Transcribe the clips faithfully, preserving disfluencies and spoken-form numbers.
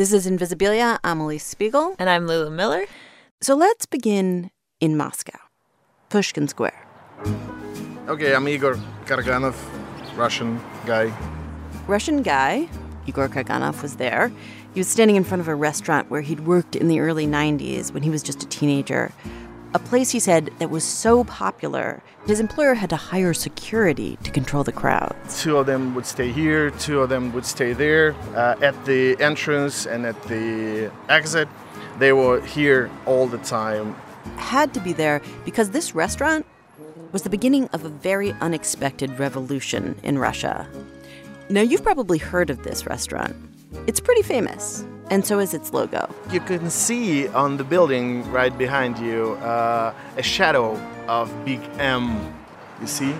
This is Invisibilia. I'm Alix Spiegel. And I'm Lulu Miller. So let's begin in Moscow, Pushkin Square. Okay, I'm Igor Karganov, Russian guy. Russian guy. Igor Karganov was there. He was standing in front of a restaurant where he'd worked in the early nineties when he was just a teenager. A place, he said, that was so popular, his employer had to hire security to control the crowds. Two of them would stay here, two of them would stay there. Uh, at the entrance and at the exit, they were here all the time. Had to be there because this restaurant was the beginning of a very unexpected revolution in Russia. Now, you've probably heard of this restaurant. It's pretty famous. And so is its logo. You can see on the building right behind you uh, a shadow of Big M, you see?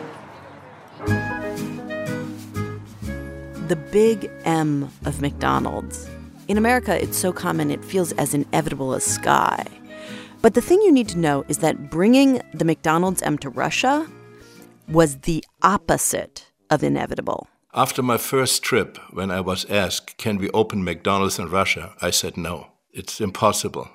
The Big M of McDonald's. In America, it's so common it feels as inevitable as sky. But the thing you need to know is that bringing the McDonald's M to Russia was the opposite of inevitable. After my first trip, when I was asked, can we open McDonald's in Russia, I said no. It's impossible.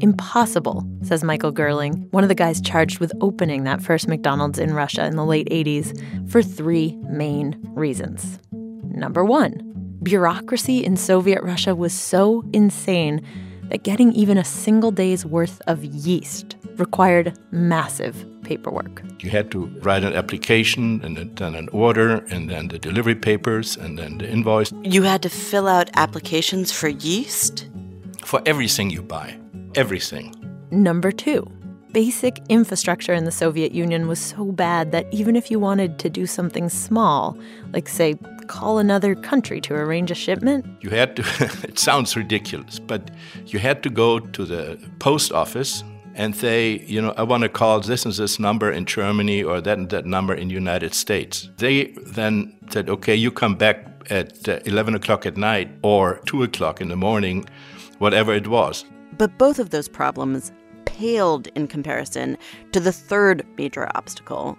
Impossible, says Michael Gerling, one of the guys charged with opening that first McDonald's in Russia in the late eighties, for three main reasons. Number one, bureaucracy in Soviet Russia was so insane that getting even a single day's worth of yeast required massive paperwork. You had to write an application and then an order and then the delivery papers and then the invoice. You had to fill out applications for yeast? For everything you buy. Everything. Number two, basic infrastructure in the Soviet Union was so bad that even if you wanted to do something small, like, say, call another country to arrange a shipment, you had to, it sounds ridiculous, but you had to go to the post office and say, you know, I want to call this and this number in Germany or that and that number in the United States. They then said, okay, you come back at eleven o'clock at night or two o'clock in the morning, whatever it was. But both of those problems paled in comparison to the third major obstacle.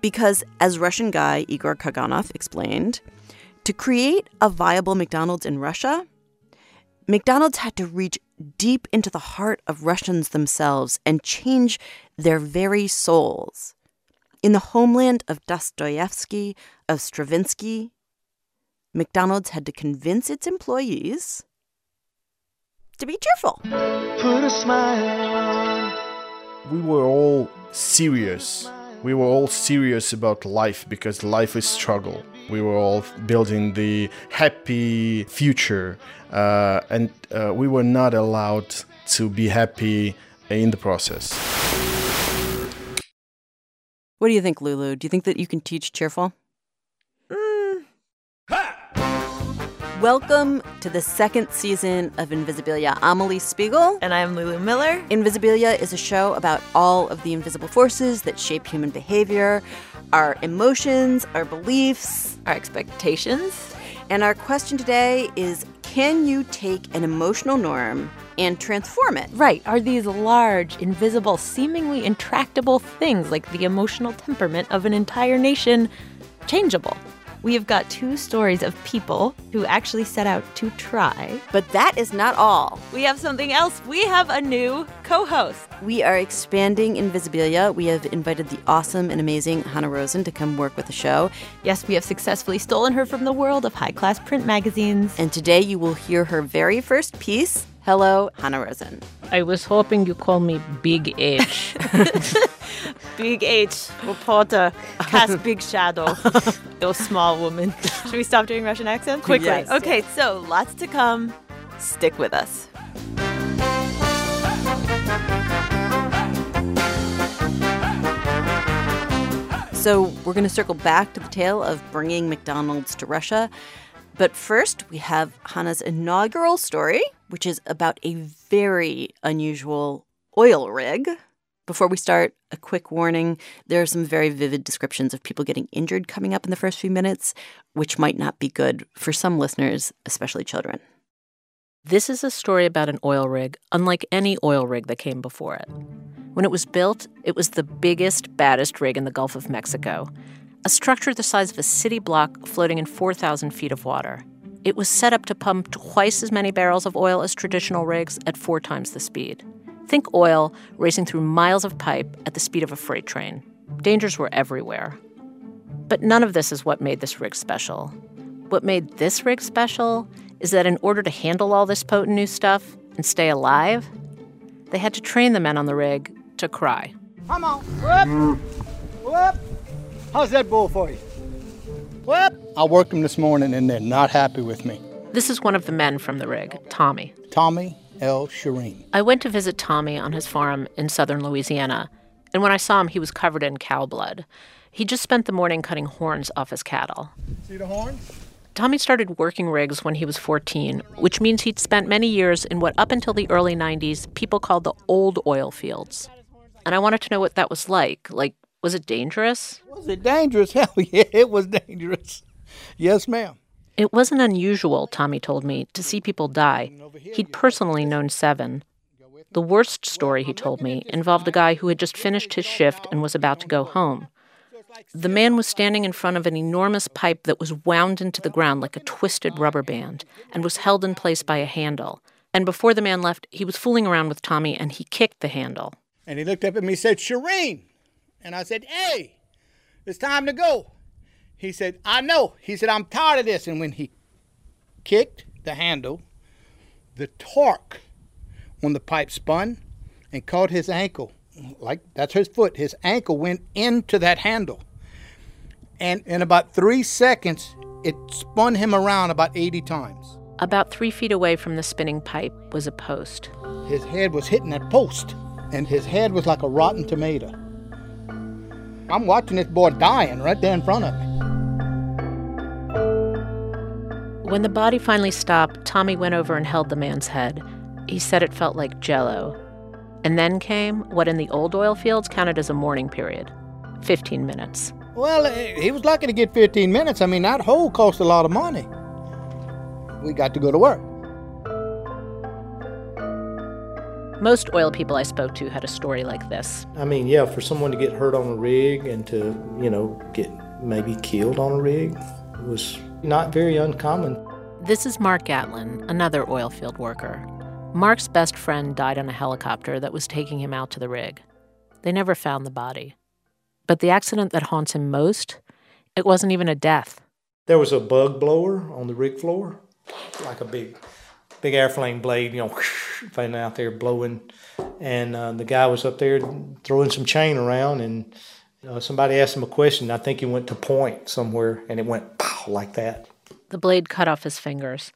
Because, as Russian guy Igor Karganov explained, to create a viable McDonald's in Russia, McDonald's had to reach deep into the heart of Russians themselves and change their very souls. In the homeland of Dostoevsky, of Stravinsky, McDonald's had to convince its employees to be cheerful. Put a smile on. We were all serious. We were all serious about life because life is struggle. We were all building the happy future, uh, and uh, we were not allowed to be happy in the process. What do you think, Lulu? Do you think that you can teach cheerful? Mm. Welcome to the second season of Invisibilia. I'm Alix Spiegel. And I'm Lulu Miller. Invisibilia is a show about all of the invisible forces that shape human behavior, our emotions, our beliefs, our expectations. And our question today is, can you take an emotional norm and transform it? Right. Are these large, invisible, seemingly intractable things like the emotional temperament of an entire nation changeable? We have got two stories of people who actually set out to try. But that is not all. We have something else. We have a new co-host. We are expanding Invisibilia. We have invited the awesome and amazing Hanna Rosin to come work with the show. Yes, we have successfully stolen her from the world of high-class print magazines. And today you will hear her very first piece. Hello, Hanna Rosin. I was hoping you call me Big H. Big H, reporter, cast big shadow. You're a small woman. Should we stop doing Russian accents? Quickly. Yes. Okay, so lots to come. Stick with us. So we're going to circle back to the tale of bringing McDonald's to Russia. But first, we have Hanna's inaugural story, which is about a very unusual oil rig. Before we start, a quick warning. There are some very vivid descriptions of people getting injured coming up in the first few minutes, which might not be good for some listeners, especially children. This is a story about an oil rig, unlike any oil rig that came before it. When it was built, it was the biggest, baddest rig in the Gulf of Mexico, a structure the size of a city block floating in four thousand feet of water. It was set up to pump twice as many barrels of oil as traditional rigs at four times the speed. Think oil racing through miles of pipe at the speed of a freight train. Dangers were everywhere. But none of this is what made this rig special. What made this rig special is that in order to handle all this potent new stuff and stay alive, they had to train the men on the rig to cry. Come on. Whoop. Whoop. How's that bull for you? Whoop. I worked them this morning, and they're not happy with me. This is one of the men from the rig, Tommy. Tommy L. Shireen. I went to visit Tommy on his farm in southern Louisiana, and when I saw him, he was covered in cow blood. He just spent the morning cutting horns off his cattle. See the horns? Tommy started working rigs when he was fourteen, which means he'd spent many years in what up until the early nineties people called the old oil fields. And I wanted to know what that was like. Like, was it dangerous? Was it dangerous? Hell yeah, it was dangerous. Yes, ma'am. It wasn't unusual, Tommy told me, to see people die. He'd personally known seven. The worst story, he told me, involved a guy who had just finished his shift and was about to go home. The man was standing in front of an enormous pipe that was wound into the ground like a twisted rubber band and was held in place by a handle. And before the man left, he was fooling around with Tommy, and he kicked the handle. And he looked up at me and said, "Shireen." And I said, "Hey, it's time to go." He said, "I know." He said, "I'm tired of this." And when he kicked the handle, the torque on the pipe spun and caught his ankle. Like, that's his foot. His ankle went into that handle. And in about three seconds, it spun him around about eighty times. About three feet away from the spinning pipe was a post. His head was hitting that post, and his head was like a rotten tomato. I'm watching this boy dying right there in front of me. When the body finally stopped, Tommy went over and held the man's head. He said it felt like jello. And then came what in the old oil fields counted as a mourning period, fifteen minutes. Well, he was lucky to get fifteen minutes. I mean, that hole cost a lot of money. We got to go to work. Most oil people I spoke to had a story like this. I mean, yeah, for someone to get hurt on a rig and to, you know, get maybe killed on a rig was not very uncommon. This is Mark Gatlin, another oil field worker. Mark's best friend died on a helicopter that was taking him out to the rig. They never found the body. But the accident that haunts him most, it wasn't even a death. There was a bug blower on the rig floor, like a big big airplane blade, you know, thing out there blowing. And uh, the guy was up there throwing some chain around, and Uh, somebody asked him a question. I think he went to point somewhere, and it went pow, like that. The blade cut off his fingers.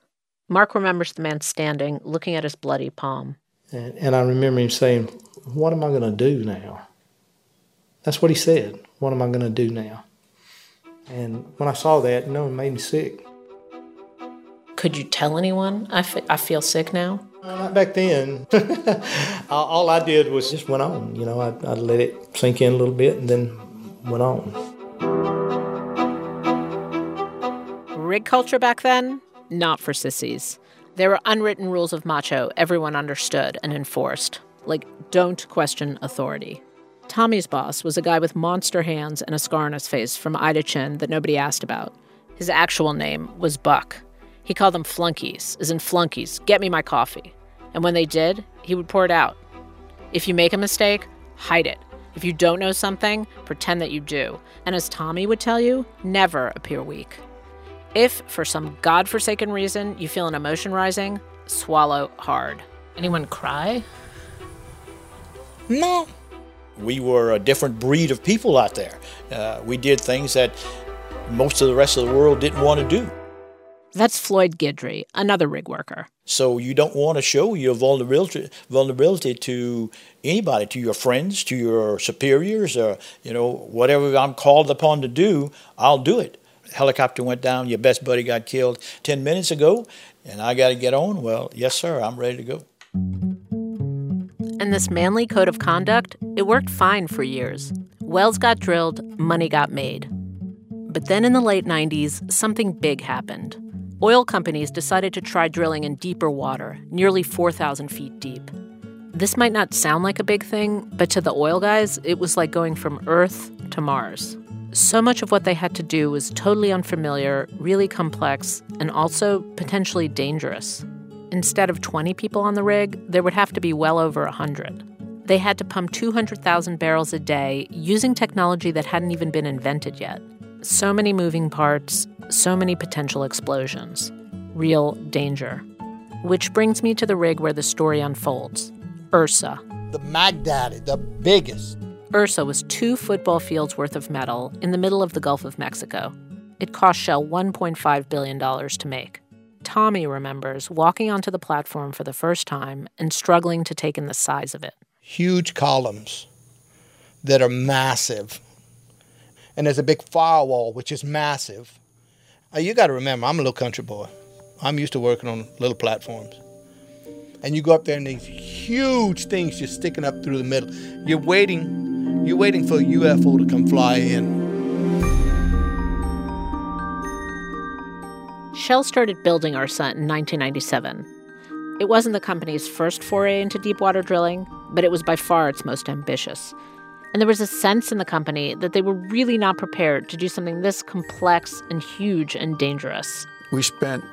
Mark remembers the man standing, looking at his bloody palm. And, and I remember him saying, "What am I going to do now?" That's what he said. "What am I going to do now?" And when I saw that, you know, it made me sick. Could you tell anyone, I, f- I feel sick now? Well, not back then. All I did was just went on. You know, I, I let it sink in a little bit and then went on. Rig culture back then? Not for sissies. There were unwritten rules of macho everyone understood and enforced. Like, don't question authority. Tommy's boss was a guy with monster hands and a scar on his face from Ida Chin that nobody asked about. His actual name was Buck. He called them flunkies, as in flunkies, "Get me my coffee." And when they did, he would pour it out. If you make a mistake, hide it. If you don't know something, pretend that you do. And as Tommy would tell you, never appear weak. If, for some godforsaken reason, you feel an emotion rising, swallow hard. Anyone cry? No. We were a different breed of people out there. Uh, we did things that most of the rest of the world didn't want to do. That's Floyd Guidry, another rig worker. So you don't want to show your vulnerability, vulnerability to anybody, to your friends, to your superiors, or, you know, whatever I'm called upon to do, I'll do it. Helicopter went down, your best buddy got killed ten minutes ago, and I got to get on. Well, yes, sir, I'm ready to go. And this manly code of conduct, it worked fine for years. Wells got drilled, money got made. But then in the late nineties, something big happened. Oil companies decided to try drilling in deeper water, nearly four thousand feet deep. This might not sound like a big thing, but to the oil guys, it was like going from Earth to Mars. so much of what they had to do was totally unfamiliar, really complex, and also potentially dangerous. Instead of twenty people on the rig, there would have to be well over one hundred. They had to pump two hundred thousand barrels a day using technology that hadn't even been invented yet. So many moving parts, so many potential explosions. Real danger. Which brings me to the rig where the story unfolds. Ursa. The Magdaddy, the biggest. Ursa was two football fields worth of metal in the middle of the Gulf of Mexico. It cost Shell one point five billion dollars to make. Tommy remembers walking onto the platform for the first time and struggling to take in the size of it. Huge columns that are massive. And there's a big firewall, which is massive. Now, you got to remember, I'm a little country boy. I'm used to working on little platforms. And you go up there and these huge things just sticking up through the middle. You're waiting, you're waiting for a U F O to come fly in. Shell started building Ursa in nineteen ninety-seven. It wasn't the company's first foray into deep water drilling, but it was by far its most ambitious. And there was a sense in the company that they were really not prepared to do something this complex and huge and dangerous. We spent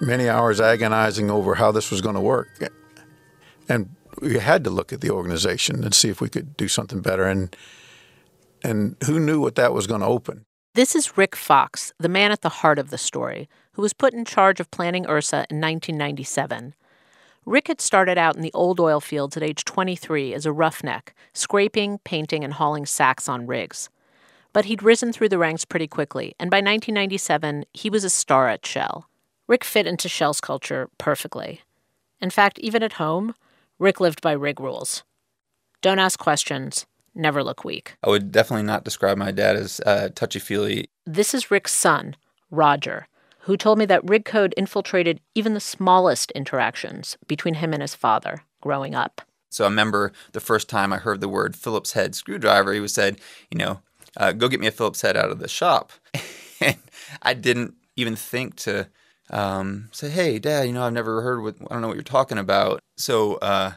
many hours agonizing over how this was going to work. And we had to look at the organization and see if we could do something better. And, and who knew what that was going to open? This is Rick Fox, the man at the heart of the story, who was put in charge of planning Ursa in nineteen ninety-seven. Rick had started out in the old oil fields at age twenty-three as a roughneck, scraping, painting, and hauling sacks on rigs. But he'd risen through the ranks pretty quickly, and by nineteen ninety-seven, he was a star at Shell. Rick fit into Shell's culture perfectly. In fact, even at home, Rick lived by rig rules. Don't ask questions. Never look weak. I would definitely not describe my dad as uh, touchy-feely. This is Rick's son, Roger, who told me that rig code infiltrated even the smallest interactions between him and his father growing up. So I remember the first time I heard the word Phillips head screwdriver, he was said, you know, uh, go get me a Phillips head out of the shop. And I didn't even think to um, say, hey, Dad, you know, I've never heard what, I don't know what you're talking about. So uh,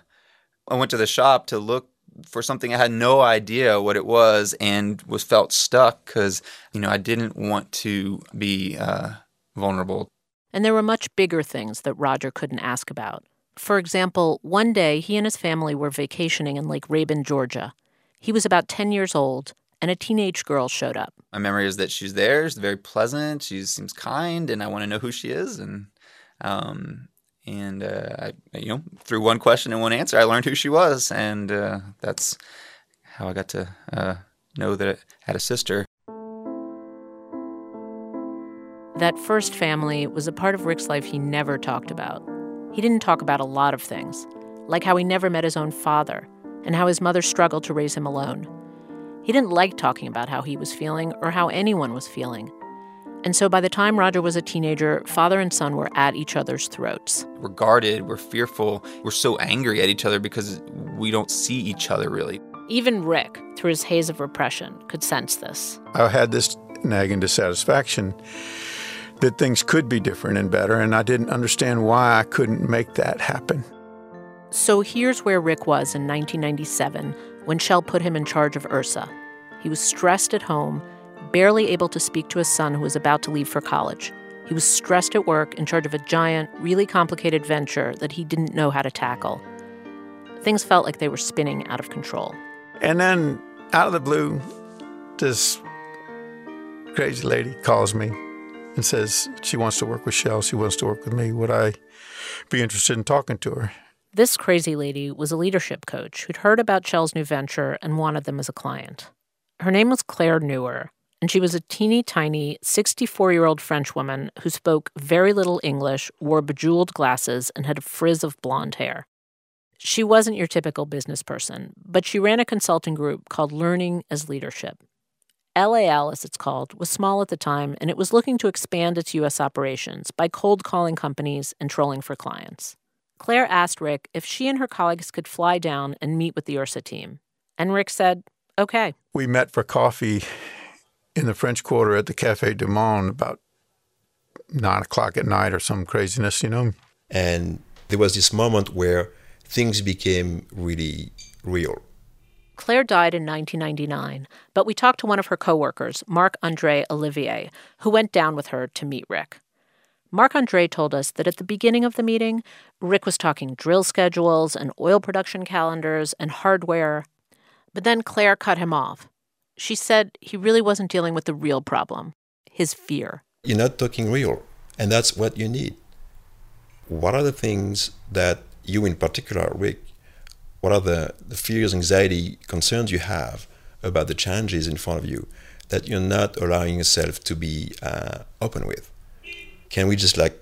I went to the shop to look for something I had no idea what it was and was felt stuck because, you know, I didn't want to be uh, vulnerable. And there were much bigger things that Roger couldn't ask about. For example, one day he and his family were vacationing in Lake Rabun, Georgia. He was about ten years old, and a teenage girl showed up. My memory is that she's there, she's very pleasant, she seems kind, and I want to know who she is. And, um... And, uh, I, you know, through one question and one answer, I learned who she was. And uh, that's how I got to uh, know that I had a sister. That first family was a part of Rick's life he never talked about. He didn't talk about a lot of things, like how he never met his own father and how his mother struggled to raise him alone. He didn't like talking about how he was feeling or how anyone was feeling. And so by the time Roger was a teenager, father and son were at each other's throats. We're guarded, we're fearful, we're so angry at each other because we don't see each other really. Even Rick, through his haze of repression, could sense this. I had this nagging dissatisfaction that things could be different and better, and I didn't understand why I couldn't make that happen. So here's where Rick was in nineteen ninety-seven when Shell put him in charge of Ursa. He was stressed at home, barely able to speak to his son who was about to leave for college. He was stressed at work, in charge of a giant, really complicated venture that he didn't know how to tackle. Things felt like they were spinning out of control. And then, out of the blue, this crazy lady calls me and says she wants to work with Shell, she wants to work with me. Would I be interested in talking to her? This crazy lady was a leadership coach who'd heard about Shell's new venture and wanted them as a client. Her name was Claire Nuer, and she was a teeny-tiny sixty-four-year-old French woman who spoke very little English, wore bejeweled glasses, and had a frizz of blonde hair. She wasn't your typical business person, but she ran a consulting group called Learning as Leadership. L A L, as it's called, was small at the time, and it was looking to expand its U S operations by cold-calling companies and trolling for clients. Claire asked Rick if she and her colleagues could fly down and meet with the Ursa team. And Rick said, okay. We met for coffee in the French Quarter at the Café du Monde about nine o'clock at night or some craziness, you know. And there was this moment where things became really real. Claire died in nineteen ninety-nine, but we talked to one of her coworkers, Marc-André Olivier, who went down with her to meet Rick. Marc-André told us that at the beginning of the meeting, Rick was talking drill schedules and oil production calendars and hardware. But then Claire cut him off. She said he really wasn't dealing with the real problem, his fear. You're not talking real, and that's what you need. What are the things that you in particular, Rick, what are the, the fears, anxiety, concerns you have about the challenges in front of you that you're not allowing yourself to be uh, open with? Can we just like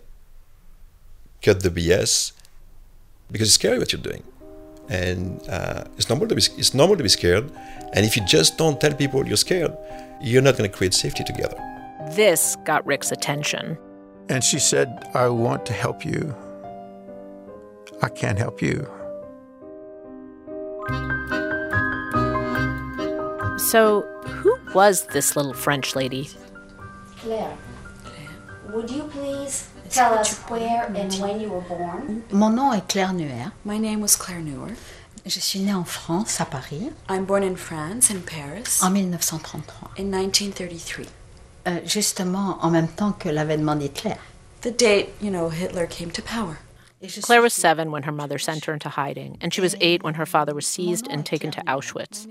cut the B S? Because it's scary what you're doing. And uh, it's normal to be, it's normal to be scared. And if you just don't tell people you're scared, you're not going to create safety together. This got Rick's attention. And she said, I want to help you. I can't help you. So who was this little French lady? Claire, would you please tell us where and when you were born? Mon nom est Claire Nuer. My name was Claire Nuer. Je suis née en France, à Paris. I'm born in France, in Paris. En nineteen thirty-three. In nineteen thirty-three. Uh, justement, en même temps que l'avènement d'Hitler. The date, you know, Hitler came to power. Claire was seven when her mother sent her into hiding, and she was eight when her father was seized and taken to Auschwitz.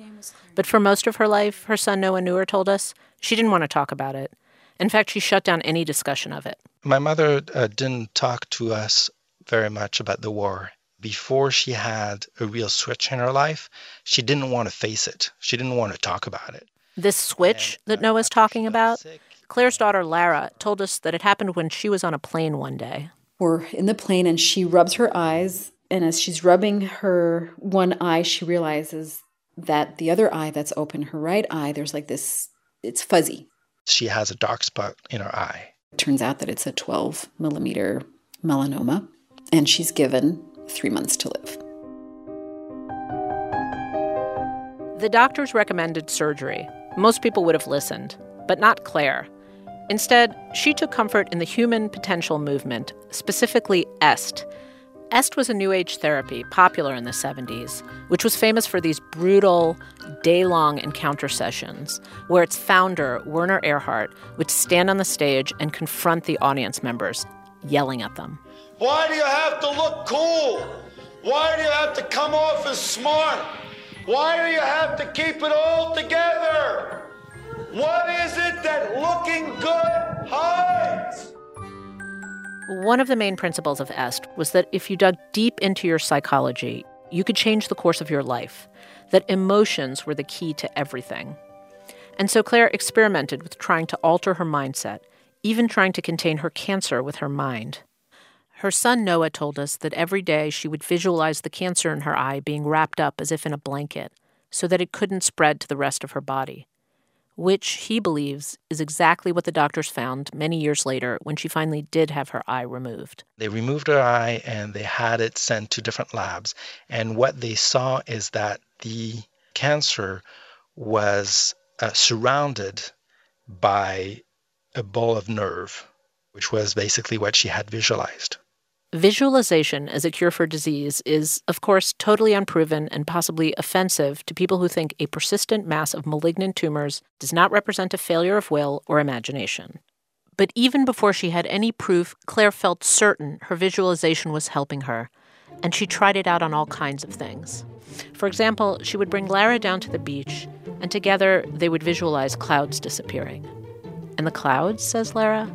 But for most of her life, her son Noah Nuer told us, she didn't want to talk about it. In fact, she shut down any discussion of it. My mother uh, didn't talk to us very much about the war. Before she had a real switch in her life, she didn't want to face it. She didn't want to talk about it. This switch and, that uh, Noah's talking about, sick, Claire's daughter Lara told us that it happened when she was on a plane one day. We're in the plane and she rubs her eyes, and as she's rubbing her one eye, she realizes that the other eye that's open, her right eye, there's like this, it's fuzzy. She has a dark spot in her eye. It turns out that it's a twelve millimeter melanoma, and she's given three months to live. The doctors recommended surgery. Most people would have listened, but not Claire. Instead, she took comfort in the human potential movement, specifically E S T. E S T was a New Age therapy popular in the seventies, which was famous for these brutal, day-long encounter sessions, where its founder, Werner Erhard, would stand on the stage and confront the audience members, yelling at them. Why do you have to look cool? Why do you have to come off as smart? Why do you have to keep it all together? What is it that looking good hides? One of the main principles of E S T was that if you dug deep into your psychology, you could change the course of your life, that emotions were the key to everything. And so Claire experimented with trying to alter her mindset, even trying to contain her cancer with her mind. Her son Noah told us that every day she would visualize the cancer in her eye being wrapped up as if in a blanket, so that it couldn't spread to the rest of her body, which he believes is exactly what the doctors found many years later when she finally did have her eye removed. They removed her eye and they had it sent to different labs. And what they saw is that the cancer was uh, surrounded by a ball of nerve, which was basically what she had visualized. Visualization as a cure for disease is, of course, totally unproven and possibly offensive to people who think a persistent mass of malignant tumors does not represent a failure of will or imagination. But even before she had any proof, Claire felt certain her visualization was helping her, and she tried it out on all kinds of things. For example, she would bring Lara down to the beach, and together they would visualize clouds disappearing. And the clouds, says Lara,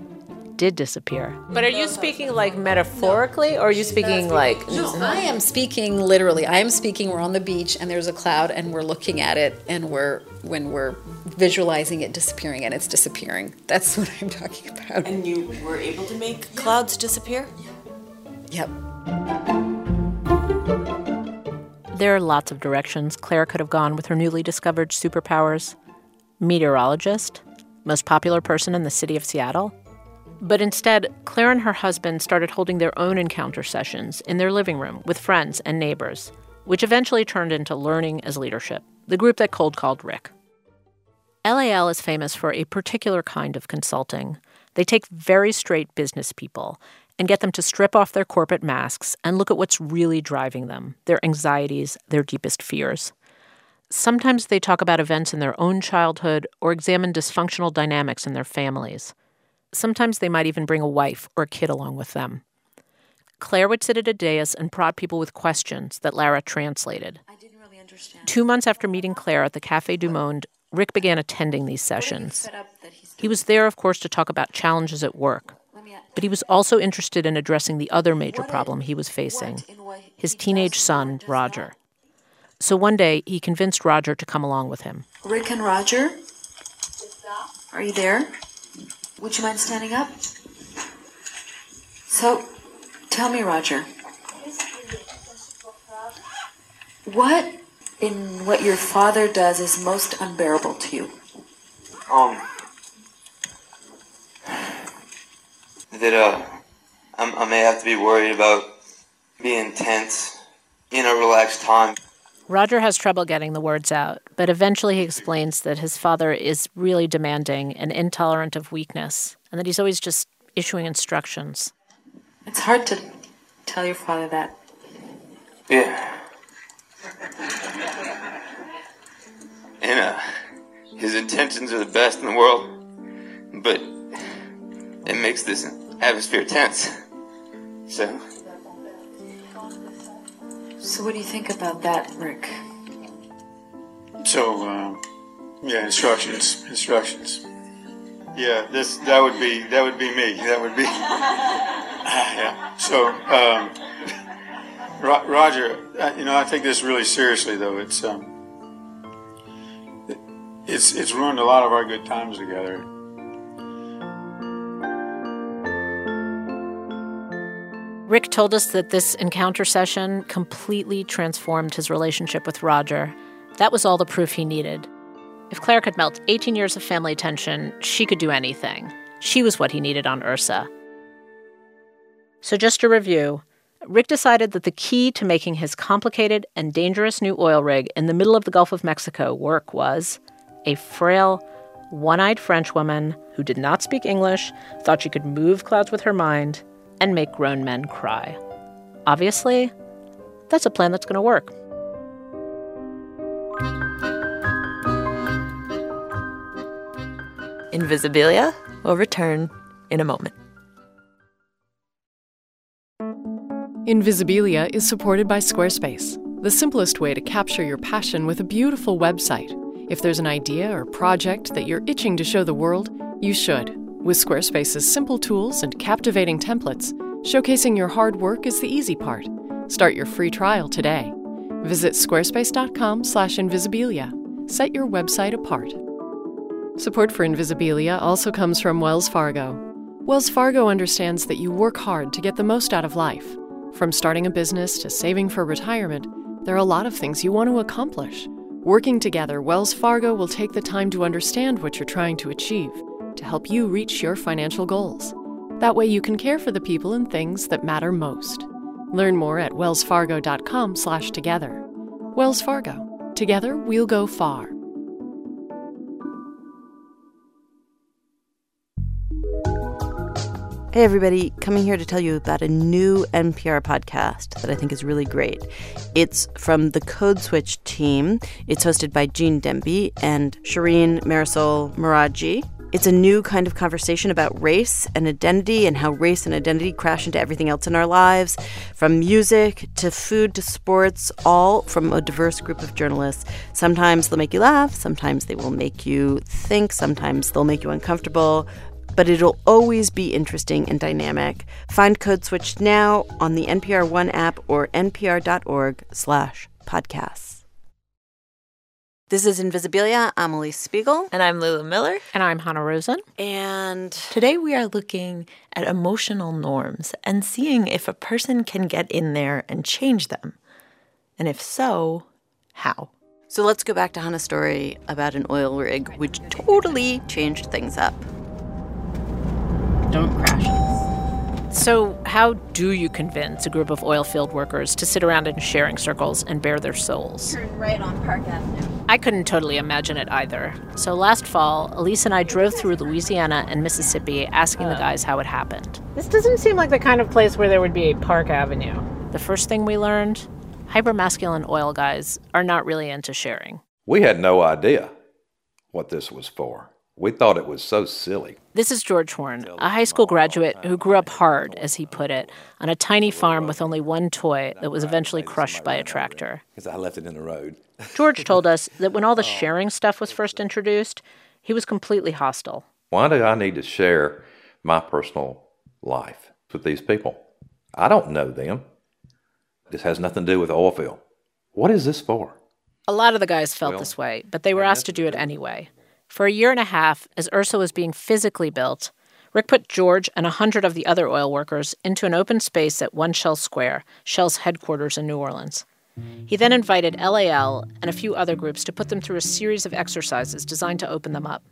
did disappear. But are you speaking like metaphorically, no, or are you speaking, speaking like... No, I am speaking literally. I am speaking, we're on the beach and there's a cloud and we're looking at it and we're, when we're visualizing it disappearing and it's disappearing. That's what I'm talking about. And you were able to make yeah. clouds disappear? Yeah. Yep. There are lots of directions Claire could have gone with her newly discovered superpowers. Meteorologist, most popular person in the city of Seattle. But instead, Claire and her husband started holding their own encounter sessions in their living room with friends and neighbors, which eventually turned into Learning as Leadership, the group that cold called Rick. L A L is famous for a particular kind of consulting. They take very straight business people and get them to strip off their corporate masks and look at what's really driving them, their anxieties, their deepest fears. Sometimes they talk about events in their own childhood or examine dysfunctional dynamics in their families. Sometimes they might even bring a wife or a kid along with them. Claire would sit at a dais and prod people with questions that Lara translated. I didn't really understand. Two months after meeting Claire at the Café du Monde, Rick began attending these sessions. He was there, of course, to talk about challenges at work. But he was also interested in addressing the other major problem he was facing, his teenage son, Roger. So one day, he convinced Roger to come along with him. Rick and Roger, are you there? Would you mind standing up? So, tell me, Roger, what in what your father does is most unbearable to you? Um... that uh, I'm, I may have to be worried about being tense in a relaxed time. Roger has trouble getting the words out, but eventually he explains that his father is really demanding and intolerant of weakness, and that he's always just issuing instructions. It's hard to tell your father that. Yeah. And uh, his intentions are the best in the world, but it makes this atmosphere tense. So... So what do you think about that, Rick? So, um, yeah, instructions, instructions. Yeah, this that would be that would be me. That would be. Yeah. So, um, Ro- Roger, I, you know, I take this really seriously, though. It's um, it, it's it's ruined a lot of our good times together. Rick told us that this encounter session completely transformed his relationship with Roger. That was all the proof he needed. If Claire could melt eighteen years of family tension, she could do anything. She was what he needed on Ursa. So just to review, Rick decided that the key to making his complicated and dangerous new oil rig in the middle of the Gulf of Mexico work was a frail, one-eyed French woman who did not speak English, thought she could move clouds with her mind, and make grown men cry. Obviously, that's a plan that's going to work. Invisibilia will return in a moment. Invisibilia is supported by Squarespace, the simplest way to capture your passion with a beautiful website. If there's an idea or project that you're itching to show the world, you should. With Squarespace's simple tools and captivating templates, showcasing your hard work is the easy part. Start your free trial today. Visit squarespace.com slash Invisibilia. Set your website apart. Support for Invisibilia also comes from Wells Fargo. Wells Fargo understands that you work hard to get the most out of life. From starting a business to saving for retirement, there are a lot of things you want to accomplish. Working together, Wells Fargo will take the time to understand what you're trying to achieve, to help you reach your financial goals. That way you can care for the people and things that matter most. Learn more at wellsfargo.com slash together. Wells Fargo. Together we'll go far. Hey everybody, coming here to tell you about a new N P R podcast that I think is really great. It's from the Code Switch team. It's hosted by Gene Demby and Shireen Marisol Meraji. It's a new kind of conversation about race and identity and how race and identity crash into everything else in our lives, from music to food to sports, all from a diverse group of journalists. Sometimes they'll make you laugh, sometimes they will make you think, sometimes they'll make you uncomfortable, but it'll always be interesting and dynamic. Find Code Switch now on the N P R One app or npr.org slash podcasts. This is Invisibilia. I'm Alix Spiegel. And I'm Lulu Miller. And I'm Hanna Rosin. And today we are looking at emotional norms and seeing if a person can get in there and change them. And if so, how? So let's go back to Hanna's story about an oil rig, which totally changed things up. Don't crash. So how do you convince a group of oil field workers to sit around in sharing circles and bare their souls? Turn right on Park Avenue. I couldn't totally imagine it either. So last fall, Elise and I drove through Louisiana and Mississippi asking the guys how it happened. This doesn't seem like the kind of place where there would be a Park Avenue. The first thing we learned, hypermasculine oil guys are not really into sharing. We had no idea what this was for. We thought it was so silly. This is George Horn, a high school graduate who grew up hard, as he put it, on a tiny farm with only one toy that was eventually crushed by a tractor. Because I left it in the road. George told us that when all the sharing stuff was first introduced, he was completely hostile. Why do I need to share my personal life with these people? I don't know them. This has nothing to do with oil field. What is this for? A lot of the guys felt well, this way, but they were asked to do it anyway. For a year and a half, as Ursa was being physically built, Rick put George and a hundred of the other oil workers into an open space at One Shell Square, Shell's headquarters in New Orleans. He then invited L A L and a few other groups to put them through a series of exercises designed to open them up.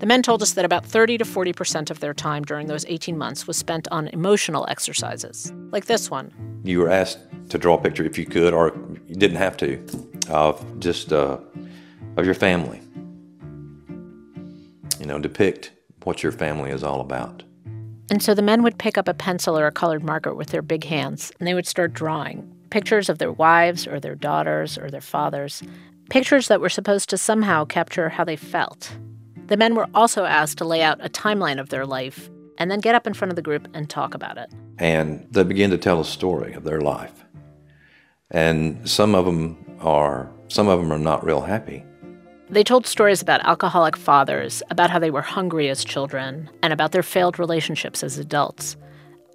The men told us that about thirty to forty percent of their time during those eighteen months was spent on emotional exercises, like this one. You were asked to draw a picture, if you could, or you didn't have to, of just uh, of your family. You know, depict what your family is all about. And so the men would pick up a pencil or a colored marker with their big hands, and they would start drawing pictures of their wives or their daughters or their fathers, pictures that were supposed to somehow capture how they felt. The men were also asked to lay out a timeline of their life and then get up in front of the group and talk about it. And they begin to tell a story of their life. And some of them are, some of them are not real happy. They told stories about alcoholic fathers, about how they were hungry as children, and about their failed relationships as adults.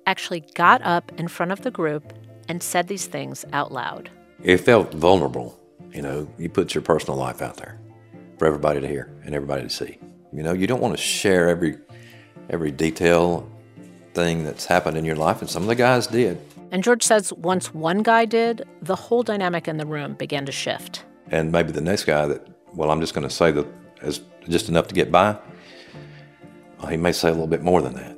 Actually got up in front of the group and said these things out loud. It felt vulnerable. You know, you put your personal life out there for everybody to hear and everybody to see. You know, you don't want to share every every detail thing that's happened in your life, and some of the guys did. And George says once one guy did, the whole dynamic in the room began to shift. And maybe the next guy that, well, I'm just going to say that as just enough to get by, well, he may say a little bit more than that.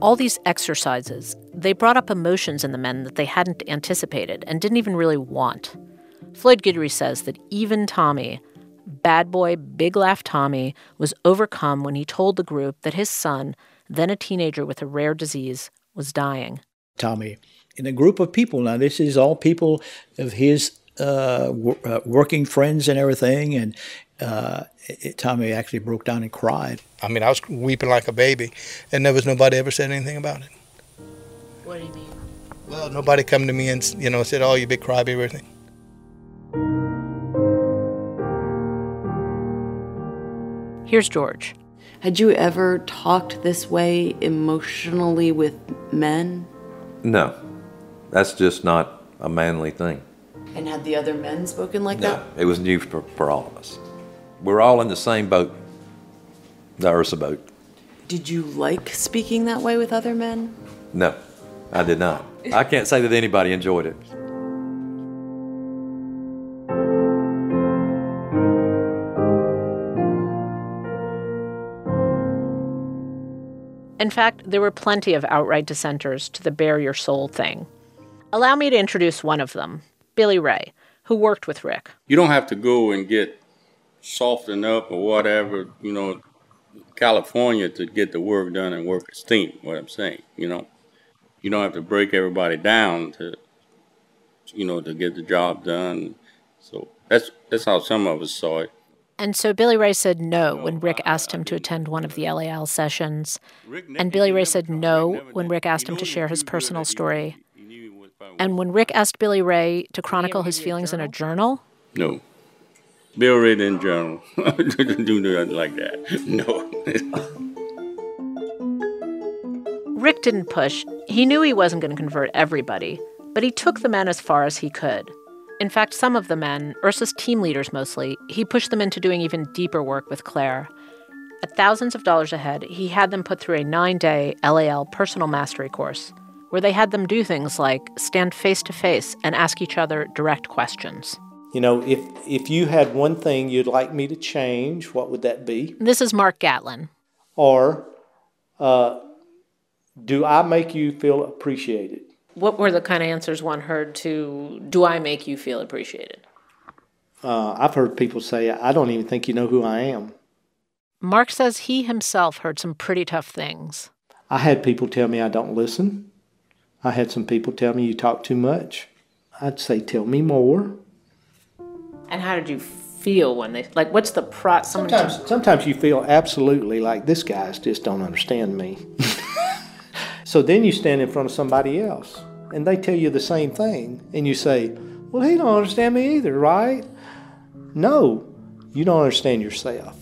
All these exercises, they brought up emotions in the men that they hadn't anticipated and didn't even really want. Floyd Guidry says that even Tommy, bad boy, big laugh Tommy, was overcome when he told the group that his son, then a teenager with a rare disease, was dying. Tommy, in a group of people, now this is all people of his uh, w- uh, working friends and everything, and Uh, it, Tommy actually broke down and cried. I mean, I was weeping like a baby, and there was nobody ever said anything about it. What do you mean? Well, nobody come to me and, you know, said, oh, you big crybaby, everything. Here's George. Had you ever talked this way emotionally with men? No. That's just not a manly thing. And had the other men spoken like no, that? No, it was new for, for all of us. We're all in the same boat, the Ursa boat. Did you like speaking that way with other men? No, I did not. I can't say that anybody enjoyed it. In fact, there were plenty of outright dissenters to the bare your soul thing. Allow me to introduce one of them, Billy Ray, who worked with Rick. You don't have to go and get soften up or whatever, you know, California to get the work done and work as team, what I'm saying, you know. You don't have to break everybody down to, you know, to get the job done. So that's that's how some of us saw it. And so Billy Ray said no when Rick asked him to attend one of the L A L sessions. And Billy Ray said no when Rick asked him to share his personal story. And when Rick asked Billy Ray to chronicle his feelings in a journal? No. Bill Ray in journal. Do nothing like that. No. Rick didn't push. He knew he wasn't going to convert everybody, but he took the men as far as he could. In fact, some of the men, Ursa's team leaders mostly, he pushed them into doing even deeper work with Claire. At thousands of dollars a head, he had them put through a nine-day L A L personal mastery course, where they had them do things like stand face-to-face and ask each other direct questions. You know, if if you had one thing you'd like me to change, what would that be? This is Mark Gatlin. Or, uh, do I make you feel appreciated? What were the kind of answers one heard to, do I make you feel appreciated? Uh, I've heard people say, I don't even think you know who I am. Mark says he himself heard some pretty tough things. I had people tell me I don't listen. I had some people tell me, you talk too much. I'd say, tell me more. And how did you feel when they, like, what's the pro... Sometimes, just... sometimes you feel absolutely like, this guy's just don't understand me. So then you stand in front of somebody else, and they tell you the same thing, and you say, well, he don't understand me either, right? No, you don't understand yourself.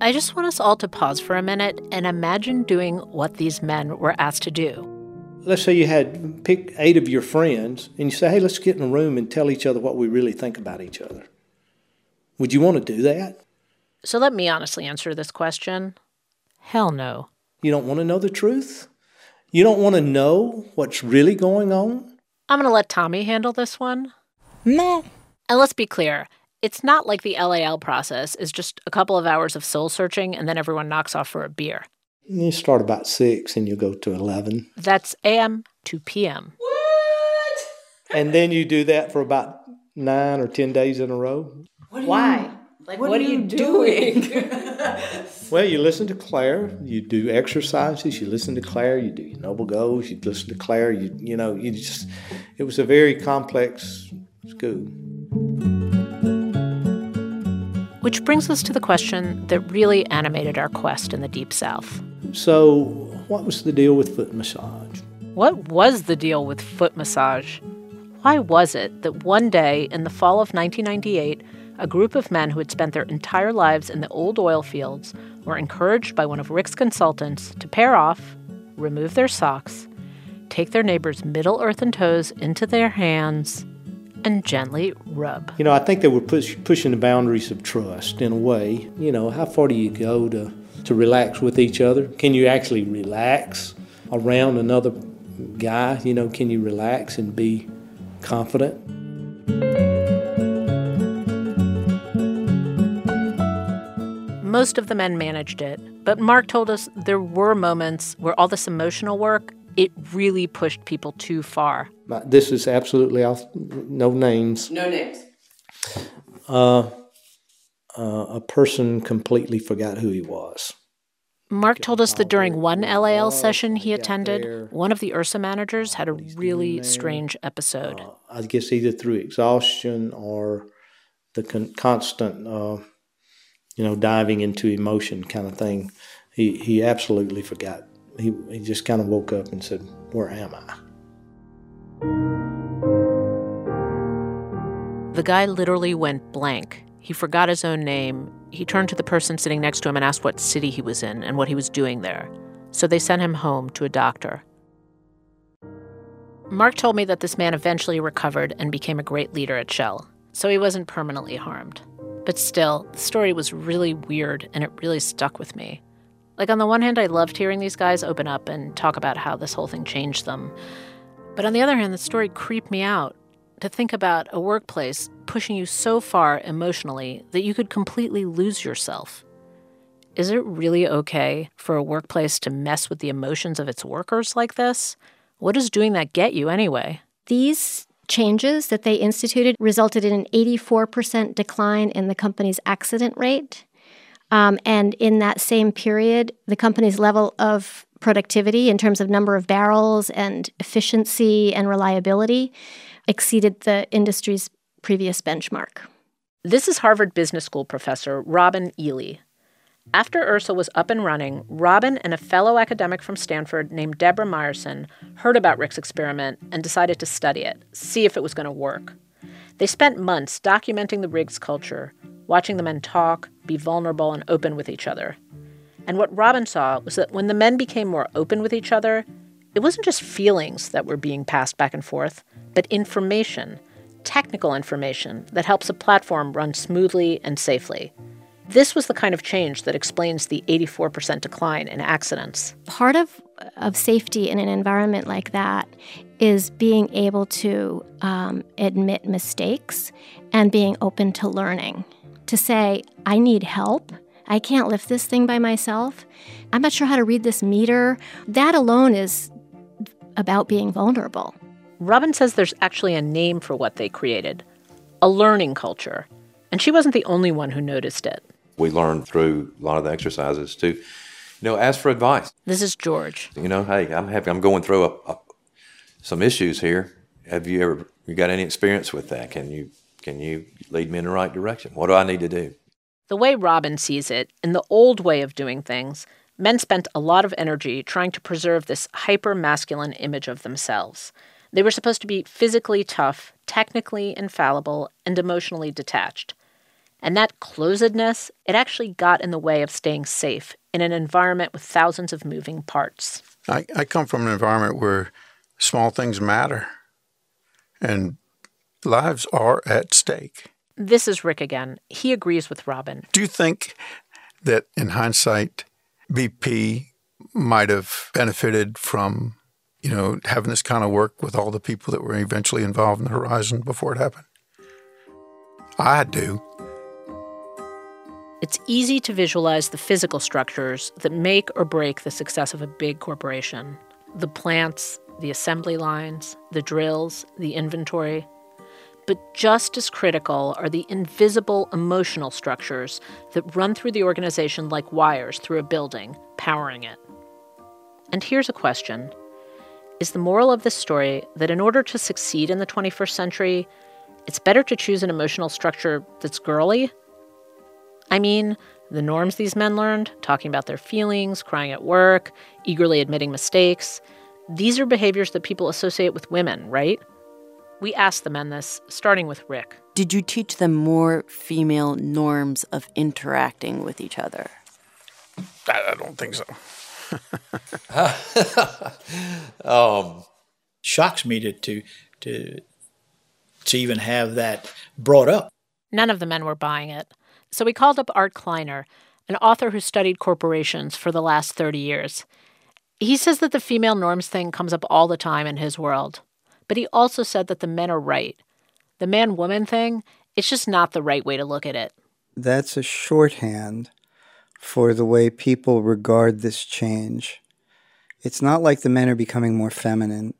I just want us all to pause for a minute and imagine doing what these men were asked to do. Let's say you had picked eight of your friends, and you say, hey, let's get in a room and tell each other what we really think about each other. Would you want to do that? So let me honestly answer this question. Hell no. You don't want to know the truth? You don't want to know what's really going on? I'm going to let Tommy handle this one. No. And let's be clear. It's not like the L A L process is just a couple of hours of soul-searching and then everyone knocks off for a beer. You start about six and you go to eleven. That's a m to p m What? And then you do that for about nine or ten days in a row. Why? Like, what, what are, are you doing? doing? Well, you listen to Claire. You do exercises. You listen to Claire. You do your noble goals. You listen to Claire. You, you know, you just... It was a very complex school. Which brings us to the question that really animated our quest in the Deep South. So, what was the deal with foot massage? What was the deal with foot massage? Why was it that one day in the fall of nineteen ninety-eight, a group of men who had spent their entire lives in the old oil fields were encouraged by one of Rick's consultants to pair off, remove their socks, take their neighbor's middle earthen toes into their hands, and gently rub. You know, I think they were push, pushing the boundaries of trust in a way. You know, how far do you go to, to relax with each other? Can you actually relax around another guy? You know, can you relax and be confident? Most of the men managed it, but Mark told us there were moments where all this emotional work, it really pushed people too far. This is absolutely off, no names. No names. Uh, uh, a person completely forgot who he was. Mark told us that during one L A L session he attended, one of the Ursa managers had a really strange episode. Uh, I guess either through exhaustion or the con constant, uh, you know, diving into emotion kind of thing, he, he absolutely forgot. He, he just kind of woke up and said, where am I? The guy literally went blank. He forgot his own name. He turned to the person sitting next to him and asked what city he was in and what he was doing there. So they sent him home to a doctor. Mark told me that this man eventually recovered and became a great leader at Shell, so he wasn't permanently harmed. But still, the story was really weird, and it really stuck with me. Like, on the one hand, I loved hearing these guys open up and talk about how this whole thing changed them. But on the other hand, the story creeped me out. To think about a workplace pushing you so far emotionally that you could completely lose yourself. Is it really okay for a workplace to mess with the emotions of its workers like this? What does doing that get you anyway? These changes that they instituted resulted in an eighty-four percent decline in the company's accident rate. Um, and in that same period, the company's level of productivity in terms of number of barrels and efficiency and reliability exceeded the industry's previous benchmark. This is Harvard Business School professor Robin Ely. After Ursa was up and running, Robin and a fellow academic from Stanford named Deborah Meyerson heard about Rick's experiment and decided to study it, see if it was going to work. They spent months documenting the rig's culture, watching the men talk, be vulnerable, and open with each other. And what Robin saw was that when the men became more open with each other, it wasn't just feelings that were being passed back and forth, but information, technical information that helps a platform run smoothly and safely. This was the kind of change that explains the eighty-four percent decline in accidents. Part of, of safety in an environment like that is being able to um, admit mistakes and being open to learning. To say, I need help. I can't lift this thing by myself. I'm not sure how to read this meter. That alone is about being vulnerable. Robin says there's actually a name for what they created, a learning culture. And she wasn't the only one who noticed it. We learned through a lot of the exercises to, you know, ask for advice. This is George. You know, hey, I'm happy. I'm going through a, a, some issues here. Have you ever, you got any experience with that? Can you, can you lead me in the right direction? What do I need to do? The way Robin sees it, in the old way of doing things, men spent a lot of energy trying to preserve this hyper-masculine image of themselves. They were supposed to be physically tough, technically infallible, and emotionally detached. And that closedness, it actually got in the way of staying safe in an environment with thousands of moving parts. I, I come from an environment where small things matter, and lives are at stake. This is Rick again. He agrees with Robin. Do you think that, in hindsight, B P might have benefited from, you know, having this kind of work with all the people that were eventually involved in the Horizon before it happened? I do. It's easy to visualize the physical structures that make or break the success of a big corporation. The plants, the assembly lines, the drills, the inventory. But just as critical are the invisible emotional structures that run through the organization like wires through a building, powering it. And here's a question. Is the moral of this story that in order to succeed in the twenty-first century, it's better to choose an emotional structure that's girly? I mean, the norms these men learned, talking about their feelings, crying at work, eagerly admitting mistakes, these are behaviors that people associate with women, right? We asked the men this, starting with Rick. Did you teach them more female norms of interacting with each other? I, I don't think so. um, shocks me to, to, to, to even have that brought up. None of the men were buying it. So we called up Art Kleiner, an author who studied corporations for the last thirty years. He says that the female norms thing comes up all the time in his world. But he also said that the men are right. The man-woman thing, it's just not the right way to look at it. That's a shorthand for the way people regard this change. It's not like the men are becoming more feminine.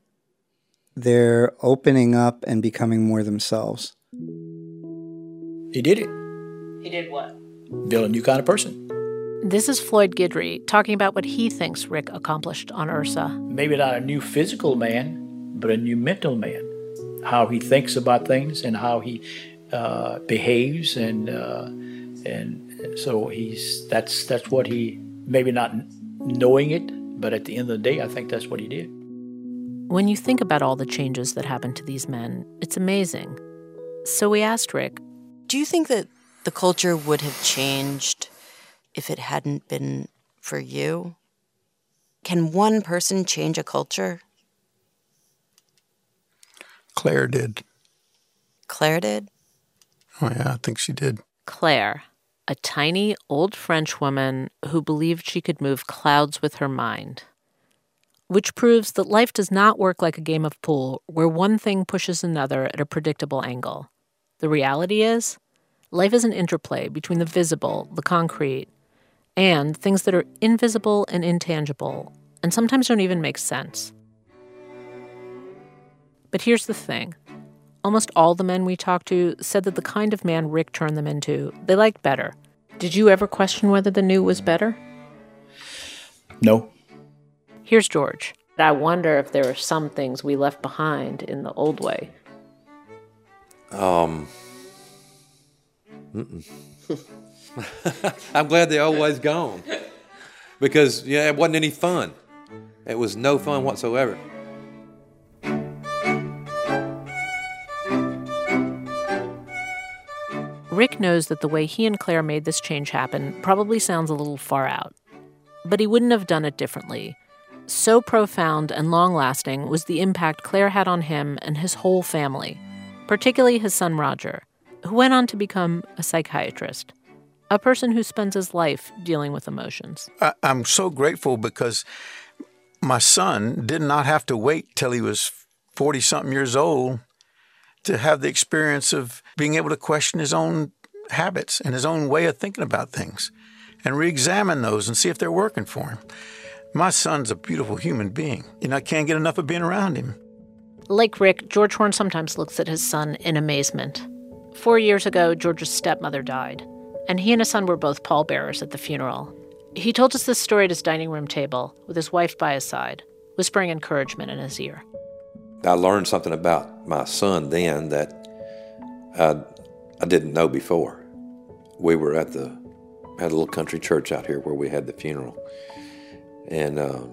They're opening up and becoming more themselves. He did it. He did what? Build a new kind of person. This is Floyd Guidry talking about what he thinks Rick accomplished on Ursa. Maybe not a new physical man, but a new mental man, how he thinks about things and how he uh, behaves, and uh, and so he's that's that's what he, maybe not knowing it, but at the end of the day, I think that's what he did. When you think about all the changes that happened to these men, it's amazing. So we asked Rick, do you think that the culture would have changed if it hadn't been for you? Can one person change a culture? Claire did. Claire did? Oh, yeah, I think she did. Claire, a tiny, old French woman who believed she could move clouds with her mind, which proves that life does not work like a game of pool where one thing pushes another at a predictable angle. The reality is, life is an interplay between the visible, the concrete, and things that are invisible and intangible, and sometimes don't even make sense. But here's the thing. Almost all the men we talked to said that the kind of man Rick turned them into, they liked better. Did you ever question whether the new was better? No. Here's George. I wonder if there are some things we left behind in the old way. Um. Mm-mm. I'm glad the old way's gone. Because, yeah, it wasn't any fun. It was no fun whatsoever. Rick knows that the way he and Claire made this change happen probably sounds a little far out. But he wouldn't have done it differently. So profound and long-lasting was the impact Claire had on him and his whole family, particularly his son Roger, who went on to become a psychiatrist, a person who spends his life dealing with emotions. I, I'm so grateful because my son did not have to wait till he was forty-something years old to have the experience of being able to question his own habits and his own way of thinking about things and re-examine those and see if they're working for him. My son's a beautiful human being, and I can't get enough of being around him. Like Rick, George Horn sometimes looks at his son in amazement. Four years ago, George's stepmother died, and he and his son were both pallbearers at the funeral. He told us this story at his dining room table with his wife by his side, whispering encouragement in his ear. I learned something about my son then that I, I didn't know before. We were at the at a little country church out here where we had the funeral, and um,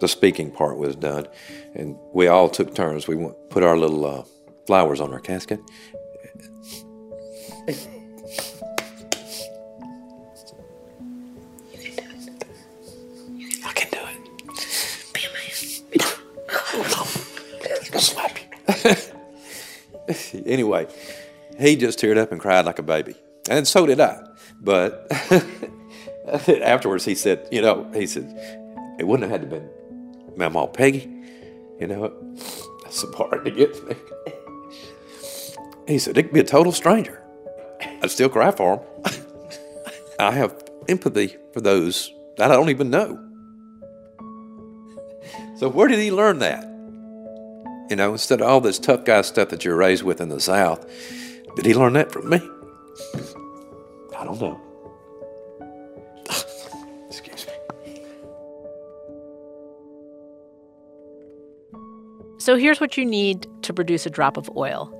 the speaking part was done, and we all took turns. We went, put our little uh, flowers on our casket. Anyway, he just teared up and cried like a baby. And so did I. But afterwards he said, you know, he said, it wouldn't have had to have been Mama Peggy. You know, that's so hard to get to me. He said, it could be a total stranger. I'd still cry for him. I have empathy for those that I don't even know. So where did he learn that? You know, instead of all this tough guy stuff that you're raised with in the South, did he learn that from me? I don't know. Excuse me. So here's what you need to produce a drop of oil.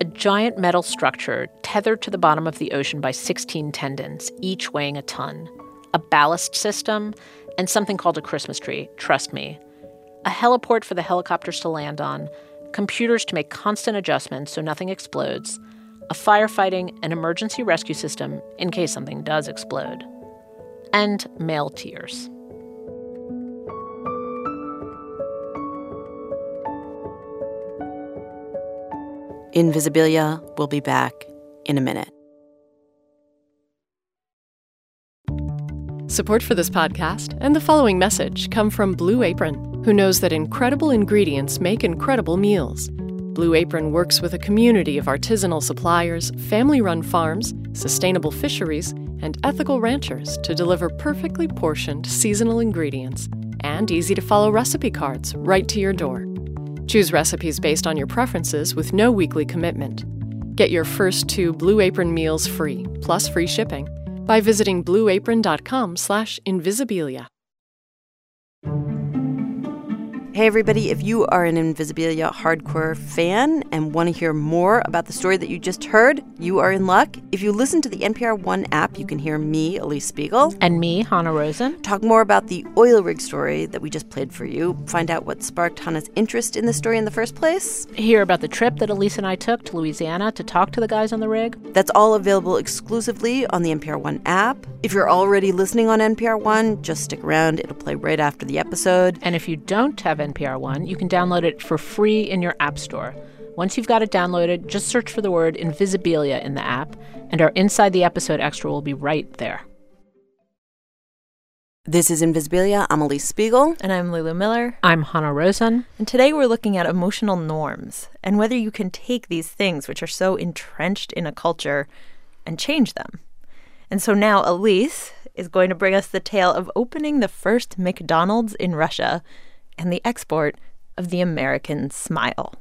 A giant metal structure tethered to the bottom of the ocean by sixteen tendons, each weighing a ton. A ballast system, and something called a Christmas tree, trust me. A heliport for the helicopters to land on, computers to make constant adjustments so nothing explodes, a firefighting and emergency rescue system in case something does explode, and male tears. Invisibilia will be back in a minute. Support for this podcast and the following message come from Blue Apron, who knows that incredible ingredients make incredible meals. Blue Apron works with a community of artisanal suppliers, family-run farms, sustainable fisheries, and ethical ranchers to deliver perfectly portioned seasonal ingredients and easy-to-follow recipe cards right to your door. Choose recipes based on your preferences with no weekly commitment. Get your first two Blue Apron meals free, plus free shipping, by visiting blue apron dot com slash invisibilia. Hey everybody, if you are an Invisibilia hardcore fan and want to hear more about the story that you just heard, you are in luck. If you listen to the N P R One app, you can hear me, Alix Spiegel. And me, Hanna Rosin. Talk more about the oil rig story that we just played for you. Find out what sparked Hanna's interest in the story in the first place. Hear about the trip that Alix and I took to Louisiana to talk to the guys on the rig. That's all available exclusively on the N P R One app. If you're already listening on N P R One, just stick around. It'll play right after the episode. And if you don't have N P R One, you can download it for free in your app store. Once you've got it downloaded, just search for the word Invisibilia in the app, and our Inside the Episode extra will be right there. This is Invisibilia. I'm Alix Spiegel. And I'm Lulu Miller. I'm Hanna Rosin. And today we're looking at emotional norms and whether you can take these things, which are so entrenched in a culture, and change them. And so now Alix is going to bring us the tale of opening the first McDonald's in Russia and the export of the American smile.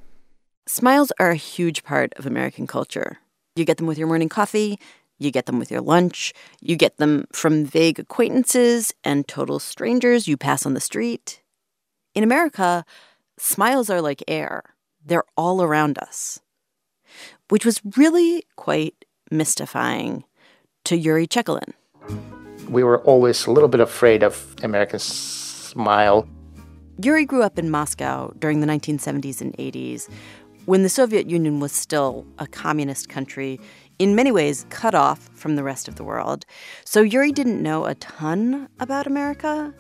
Smiles are a huge part of American culture. You get them with your morning coffee, you get them with your lunch, you get them from vague acquaintances and total strangers you pass on the street. In America, smiles are like air. They're all around us. Which was really quite mystifying to Yuri Chekalin. We were always a little bit afraid of American smile. Yuri grew up in Moscow during the nineteen seventies and eighties, when the Soviet Union was still a communist country, in many ways cut off from the rest of the world. So Yuri didn't know a ton about America,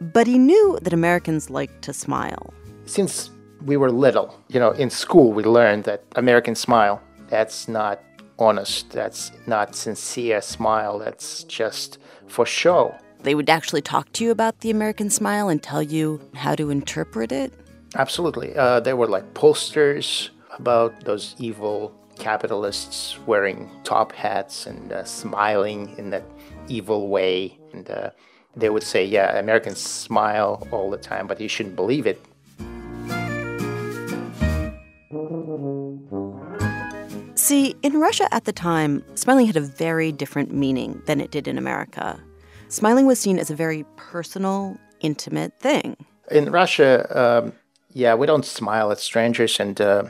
but he knew that Americans liked to smile. Since we were little, you know, in school we learned that American smile, that's not honest, that's not sincere smile, that's just for show. They would actually talk to you about the American smile and tell you how to interpret it? Absolutely. Uh, there were like posters about those evil capitalists wearing top hats and uh, smiling in that evil way. And uh, they would say, yeah, Americans smile all the time, but you shouldn't believe it. See, in Russia at the time, smiling had a very different meaning than it did in America. Smiling was seen as a very personal, intimate thing. In Russia, um, yeah, we don't smile at strangers. And uh,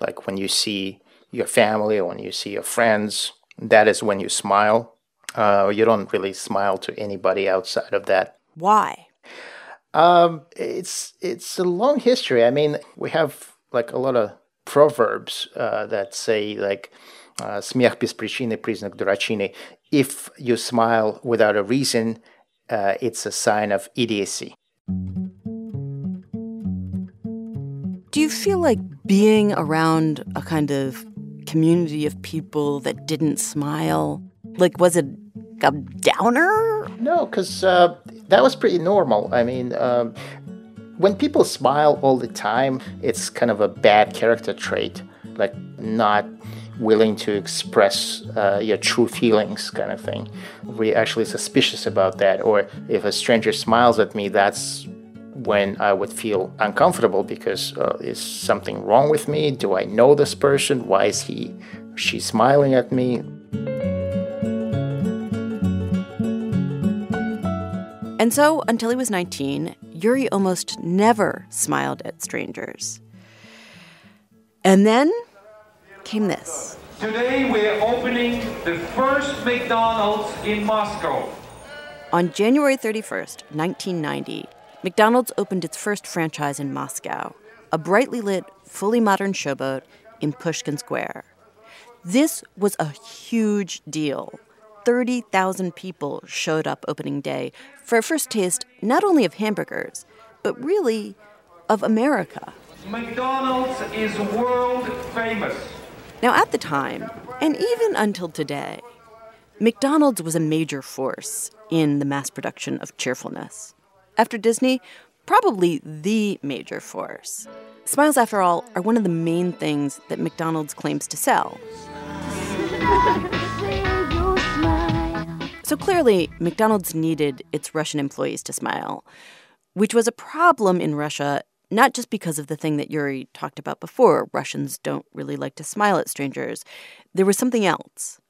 like when you see your family or when you see your friends, that is when you smile. Uh, you don't really smile to anybody outside of that. Why? Um, it's it's a long history. I mean, we have like a lot of proverbs uh, that say like "Смех без причины признак дурачины." If you smile without a reason, uh, it's a sign of idiocy. Do you feel like being around a kind of community of people that didn't smile, like was it a downer? No, because uh, that was pretty normal. I mean, um, when people smile all the time, it's kind of a bad character trait, like not willing to express uh, your true feelings kind of thing. We're actually suspicious about that. Or if a stranger smiles at me, that's when I would feel uncomfortable because uh, is something wrong with me? Do I know this person? Why is he or she smiling at me? And so, until he was nineteen, Yuri almost never smiled at strangers. And then came this. Today we're opening the first McDonald's in Moscow. On January thirty-first, nineteen ninety, McDonald's opened its first franchise in Moscow, a brightly lit, fully modern showboat in Pushkin Square. This was a huge deal. thirty thousand people showed up opening day for a first taste not only of hamburgers, but really of America. McDonald's is world famous. Now, at the time, and even until today, McDonald's was a major force in the mass production of cheerfulness. After Disney, probably the major force. Smiles, after all, are one of the main things that McDonald's claims to sell. So clearly, McDonald's needed its Russian employees to smile, which was a problem in Russia, not just because of the thing that Yuri talked about before. Russians don't really like to smile at strangers. There was something else.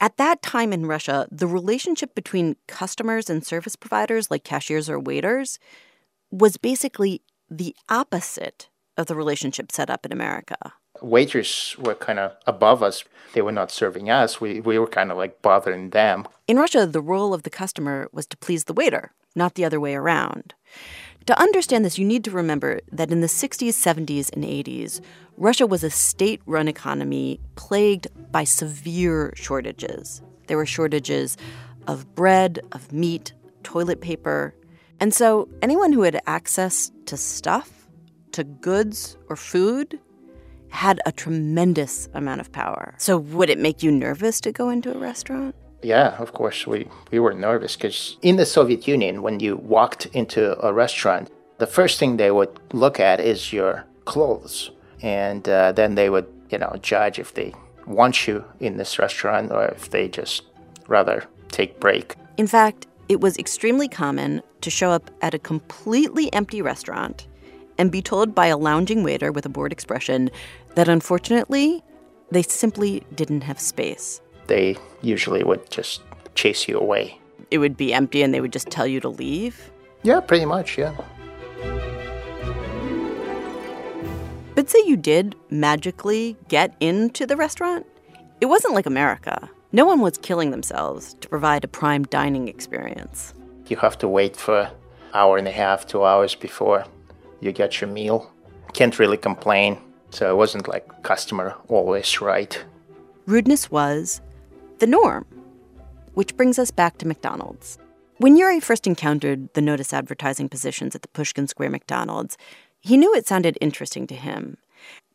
At that time in Russia, the relationship between customers and service providers, like cashiers or waiters, was basically the opposite of the relationship set up in America. Waiters were kind of above us. They were not serving us. We, we were kind of like bothering them. In Russia, the role of the customer was to please the waiter, not the other way around. To understand this, you need to remember that in the sixties, seventies, and eighties, Russia was a state-run economy plagued by severe shortages. There were shortages of bread, of meat, toilet paper. And so anyone who had access to stuff, to goods or food, had a tremendous amount of power. So would it make you nervous to go into a restaurant? Yeah, of course, we, we were nervous because in the Soviet Union, when you walked into a restaurant, the first thing they would look at is your clothes. And uh, then they would, you know, judge if they want you in this restaurant or if they just rather take break. In fact, it was extremely common to show up at a completely empty restaurant and be told by a lounging waiter with a bored expression that, unfortunately, they simply didn't have space. They usually would just chase you away. It would be empty and they would just tell you to leave? Yeah, pretty much, yeah. But say you did magically get into the restaurant. It wasn't like America. No one was killing themselves to provide a prime dining experience. You have to wait for an hour and a half, two hours before you get your meal. Can't really complain. So it wasn't like customer always right. Rudeness was the norm, which brings us back to McDonald's. When Yuri first encountered the notice advertising positions at the Pushkin Square McDonald's, he knew it sounded interesting to him.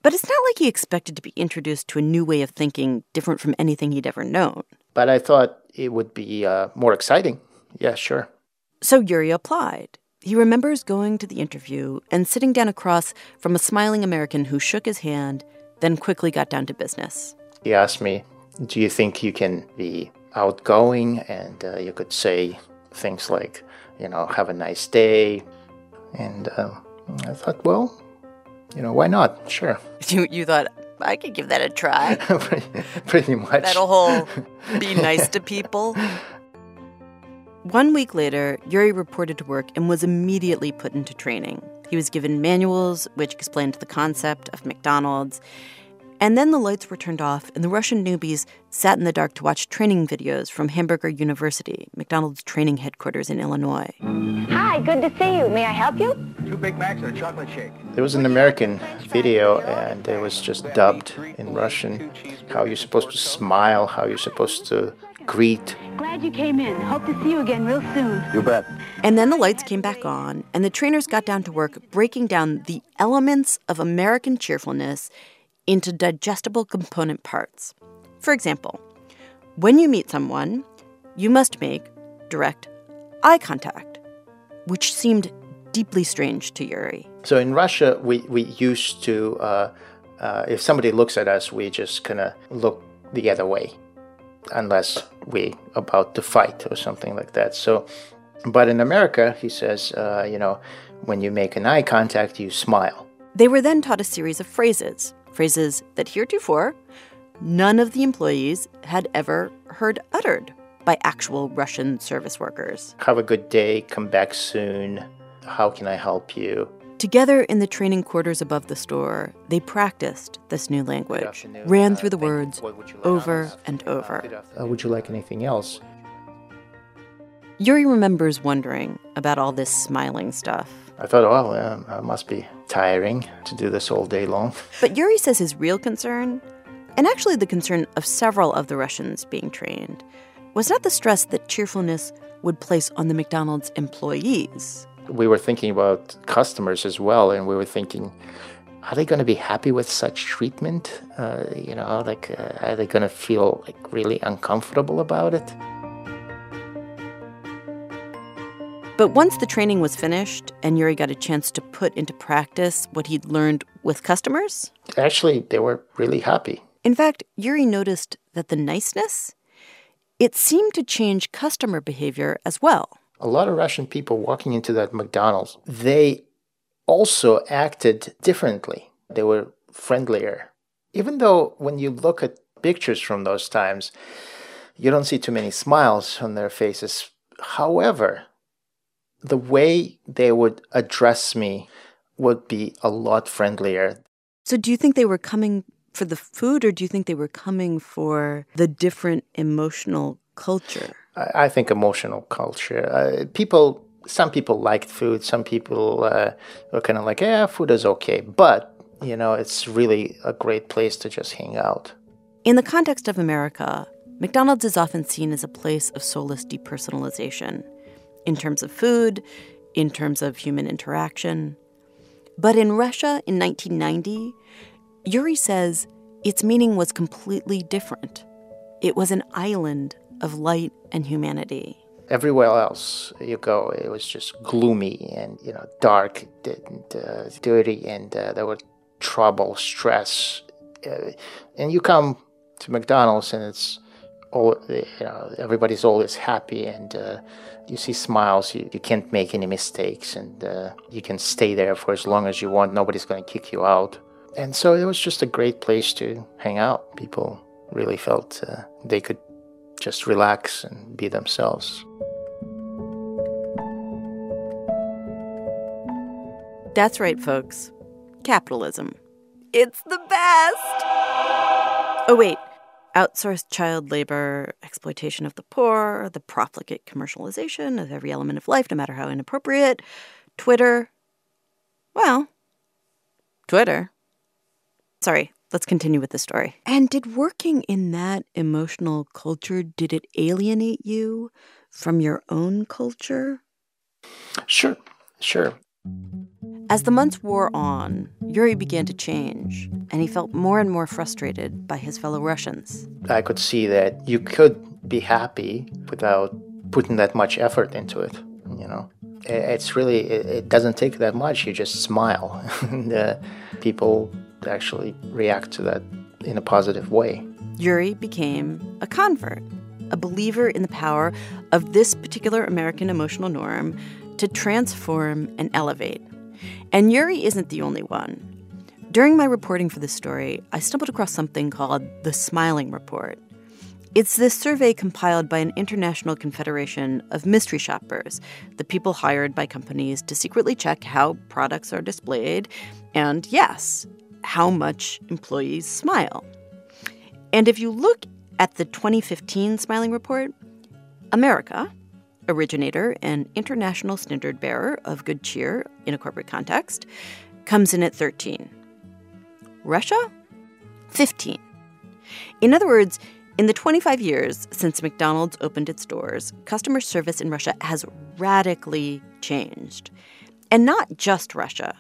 But it's not like he expected to be introduced to a new way of thinking different from anything he'd ever known. But I thought it would be uh, more exciting. Yeah, sure. So Yuri applied. He remembers going to the interview and sitting down across from a smiling American who shook his hand, then quickly got down to business. He asked me, do you think you can be outgoing? And uh, you could say things like, you know, have a nice day. And uh, I thought, well, you know, why not? Sure. You, you thought, I could give that a try. pretty, pretty much. That'll whole be nice to people. One week later, Yuri reported to work and was immediately put into training. He was given manuals, which explained the concept of McDonald's. And then the lights were turned off, and the Russian newbies sat in the dark to watch training videos from Hamburger University, McDonald's training headquarters in Illinois. Hi, good to see you. May I help you? Two Big Macs and a chocolate shake. There was an American video, and it was just dubbed in Russian, how you're supposed to smile, how you're supposed to greet. Glad you came in. Hope to see you again real soon. You bet. And then the lights came back on, and the trainers got down to work breaking down the elements of American cheerfulness into digestible component parts. For example, when you meet someone, you must make direct eye contact, which seemed deeply strange to Yuri. So in Russia, we, we used to, uh, uh, if somebody looks at us, we just kind of look the other way, unless we're about to fight or something like that. So, but in America, he says, uh, you know, when you make an eye contact, you smile. They were then taught a series of phrases, phrases that heretofore none of the employees had ever heard uttered by actual Russian service workers. Have a good day, come back soon, how can I help you? Together in the training quarters above the store, they practiced this new language, ran through the words over and over. Uh, would you like anything else? Yuri remembers wondering about all this smiling stuff. I thought, oh, well, uh, it must be tiring to do this all day long. But Yuri says his real concern, and actually the concern of several of the Russians being trained, was not the stress that cheerfulness would place on the McDonald's employees. We were thinking about customers as well, and we were thinking, are they going to be happy with such treatment? Uh, you know, like, uh, are they going to feel like really uncomfortable about it? But once the training was finished and Yuri got a chance to put into practice what he'd learned with customers, actually, they were really happy. In fact, Yuri noticed that the niceness, it seemed to change customer behavior as well. A lot of Russian people walking into that McDonald's, they also acted differently. They were friendlier. Even though when you look at pictures from those times, you don't see too many smiles on their faces. However, the way they would address me would be a lot friendlier. So do you think they were coming for the food, or do you think they were coming for the different emotional culture? I think emotional culture. Uh, people, some people liked food. Some people uh, were kind of like, yeah, food is okay. But, you know, it's really a great place to just hang out. In the context of America, McDonald's is often seen as a place of soulless depersonalization in terms of food, in terms of human interaction. But in Russia in nineteen ninety, Yuri says its meaning was completely different. It was an island of light and humanity. Everywhere else you go, it was just gloomy and, you know, dark and uh, dirty, and uh, there were trouble, stress. Uh, and you come to McDonald's and it's all, you know, everybody's always happy, and uh, you see smiles. You, you can't make any mistakes, and uh, you can stay there for as long as you want. Nobody's going to kick you out. And so it was just a great place to hang out. People really felt uh, they could just relax and be themselves. That's right, folks. Capitalism. It's the best! Oh, wait. Outsourced child labor, exploitation of the poor, the profligate commercialization of every element of life, no matter how inappropriate. Twitter. Well, Twitter. Sorry. Let's continue with the story. And did working in that emotional culture, did it alienate you from your own culture? Sure, sure. As the months wore on, Yuri began to change, and he felt more and more frustrated by his fellow Russians. I could see that you could be happy without putting that much effort into it, you know. It's really, it doesn't take that much. You just smile. and, uh, people actually react to that in a positive way. Yuri became a convert, a believer in the power of this particular American emotional norm to transform and elevate. And Yuri isn't the only one. During my reporting for this story, I stumbled across something called the Smiling Report. It's this survey compiled by an international confederation of mystery shoppers, the people hired by companies to secretly check how products are displayed and, yes, how much employees smile. And if you look at the twenty fifteen Smiling Report, America, originator and international standard bearer of good cheer in a corporate context, comes in at thirteen. Russia? fifteen. In other words, in the twenty-five years since McDonald's opened its doors, customer service in Russia has radically changed. And not just Russia.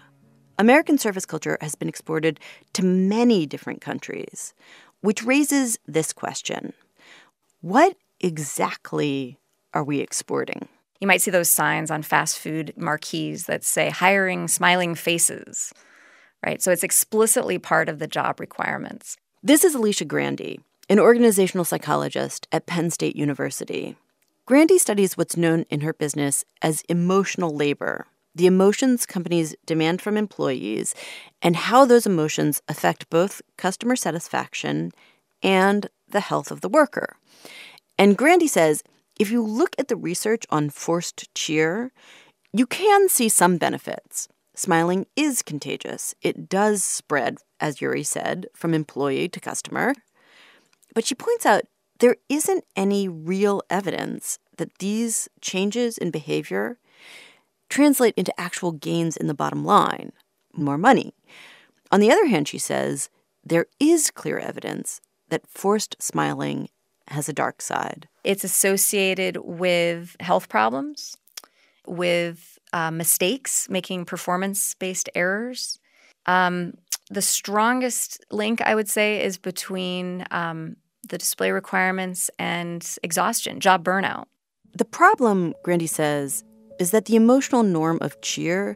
American service culture has been exported to many different countries, which raises this question. What exactly are we exporting? You might see those signs on fast food marquees that say, hiring smiling faces, right? So it's explicitly part of the job requirements. This is Alicia Grandy, an organizational psychologist at Penn State University. Grandy studies what's known in her business as emotional labor, the emotions companies demand from employees, and how those emotions affect both customer satisfaction and the health of the worker. And Grandy says, if you look at the research on forced cheer, you can see some benefits. Smiling is contagious. It does spread, as Yuri said, from employee to customer. But she points out there isn't any real evidence that these changes in behavior translate into actual gains in the bottom line, more money. On the other hand, she says, there is clear evidence that forced smiling has a dark side. It's associated with health problems, with uh, mistakes, making performance-based errors. Um, the strongest link, I would say, is between um, the display requirements and exhaustion, job burnout. The problem, Grandy says, is that the emotional norm of cheer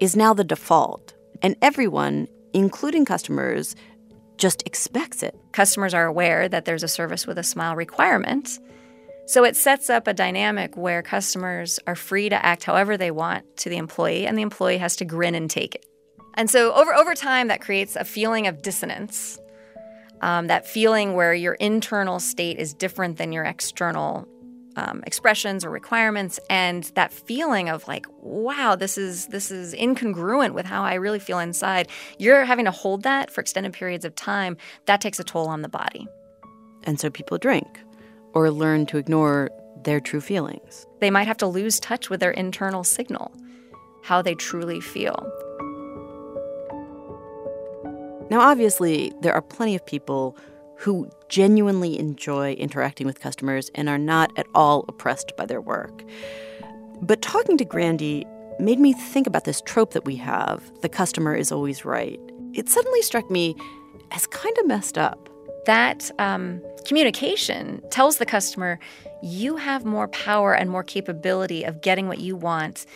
is now the default, and everyone, including customers, just expects it. Customers are aware that there's a service with a smile requirement, so it sets up a dynamic where customers are free to act however they want to the employee, and the employee has to grin and take it. And so over, over time, that creates a feeling of dissonance, um, that feeling where your internal state is different than your external um, expressions or requirements, and that feeling of like, wow, this is this is incongruent with how I really feel inside. You're having to hold that for extended periods of time. That takes a toll on the body. And so people drink or learn to ignore their true feelings. They might have to lose touch with their internal signal, how they truly feel. Now, obviously, there are plenty of people who genuinely enjoy interacting with customers and are not at all oppressed by their work. But talking to Grandy made me think about this trope that we have, the customer is always right. It suddenly struck me as kind of messed up. That um, communication tells the customer, you have more power and more capability of getting what you want,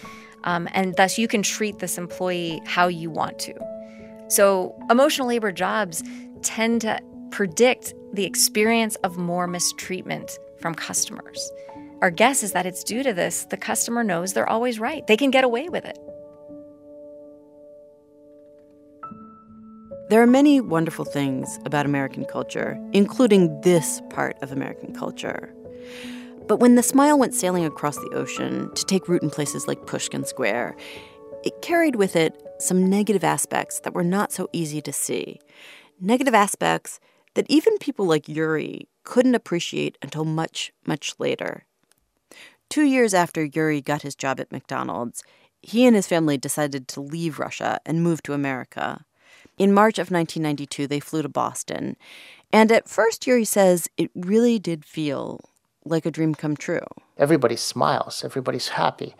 um, and thus you can treat this employee how you want to. So emotional labor jobs tend to predict the experience of more mistreatment from customers. Our guess is that it's due to this. The customer knows they're always right. They can get away with it. There are many wonderful things about American culture, including this part of American culture. But when the smile went sailing across the ocean to take root in places like Pushkin Square, it carried with it some negative aspects that were not so easy to see. Negative aspects that even people like Yuri couldn't appreciate until much, much later. Two years after Yuri got his job at McDonald's, he and his family decided to leave Russia and move to America. In March of nineteen ninety-two, they flew to Boston. And at first, Yuri says, it really did feel like a dream come true. Everybody smiles. Everybody's happy.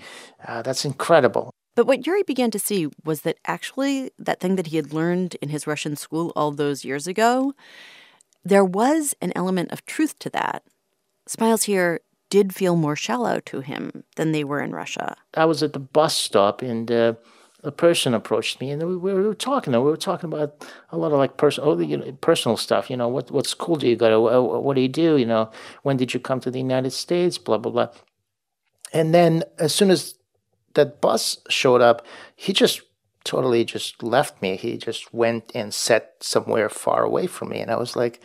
Uh, that's incredible. But what Yuri began to see was that actually that thing that he had learned in his Russian school all those years ago, there was an element of truth to that. Smiles here did feel more shallow to him than they were in Russia. I was at the bus stop and uh, a person approached me and we were, we were talking. We were talking about a lot of like person, oh, you know, personal stuff. You know, what what school do you go to? What do you do? You know, when did you come to the United States? Blah, blah, blah. And then as soon as that bus showed up, he just totally just left me. He just went and sat somewhere far away from me. And I was like,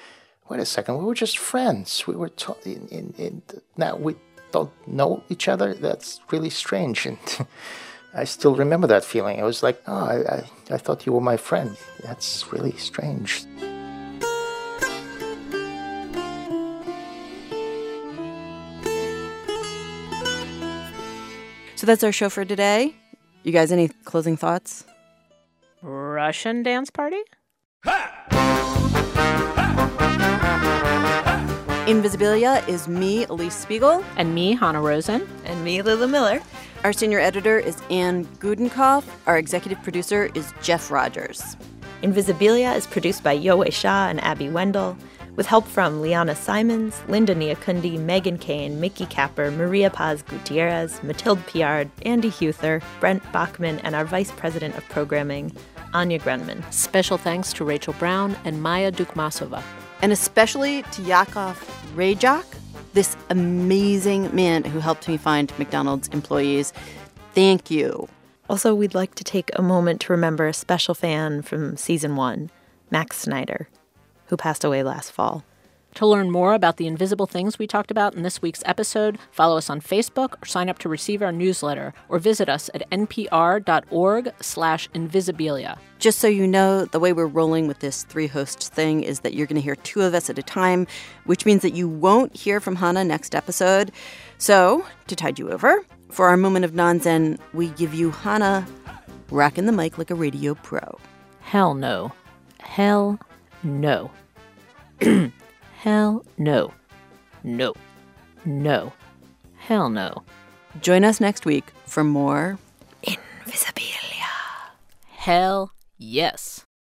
wait a second, we were just friends. We were talking, in, in, now we don't know each other. That's really strange. And I still remember that feeling. I was like, oh, I, I, I thought you were my friend. That's really strange. So that's our show for today. You guys, any closing thoughts? Russian dance party? Ha! Ha! Ha! Invisibilia is me, Alix Spiegel. And me, Hanna Rosin. And me, Lulu Miller. Our senior editor is Anne Gudenkauf. Our executive producer is Jeff Rogers. Invisibilia is produced by Yowei Shaw and Abby Wendell, with help from Liana Simons, Linda Neokundi, Megan Kane, Mickey Capper, Maria Paz Gutierrez, Mathilde Piard, Andy Huther, Brent Bachman, and our Vice President of Programming, Anya Grenman. Special thanks to Rachel Brown and Maya Dukmasova. And especially to Yakov Rajak, this amazing man who helped me find McDonald's employees. Thank you. Also, we'd like to take a moment to remember a special fan from Season one, Max Snyder, who passed away last fall. To learn more about the invisible things we talked about in this week's episode, follow us on Facebook or sign up to receive our newsletter, or visit us at npr.org slash invisibilia. Just so you know, the way we're rolling with this three-host thing is that you're going to hear two of us at a time, which means that you won't hear from Hanna next episode. So, to tide you over, for our moment of non-zen, we give you Hanna rocking the mic like a radio pro. Hell no. Hell no. Hell no. No. No. Hell no. Join us next week for more Invisibilia. Hell yes.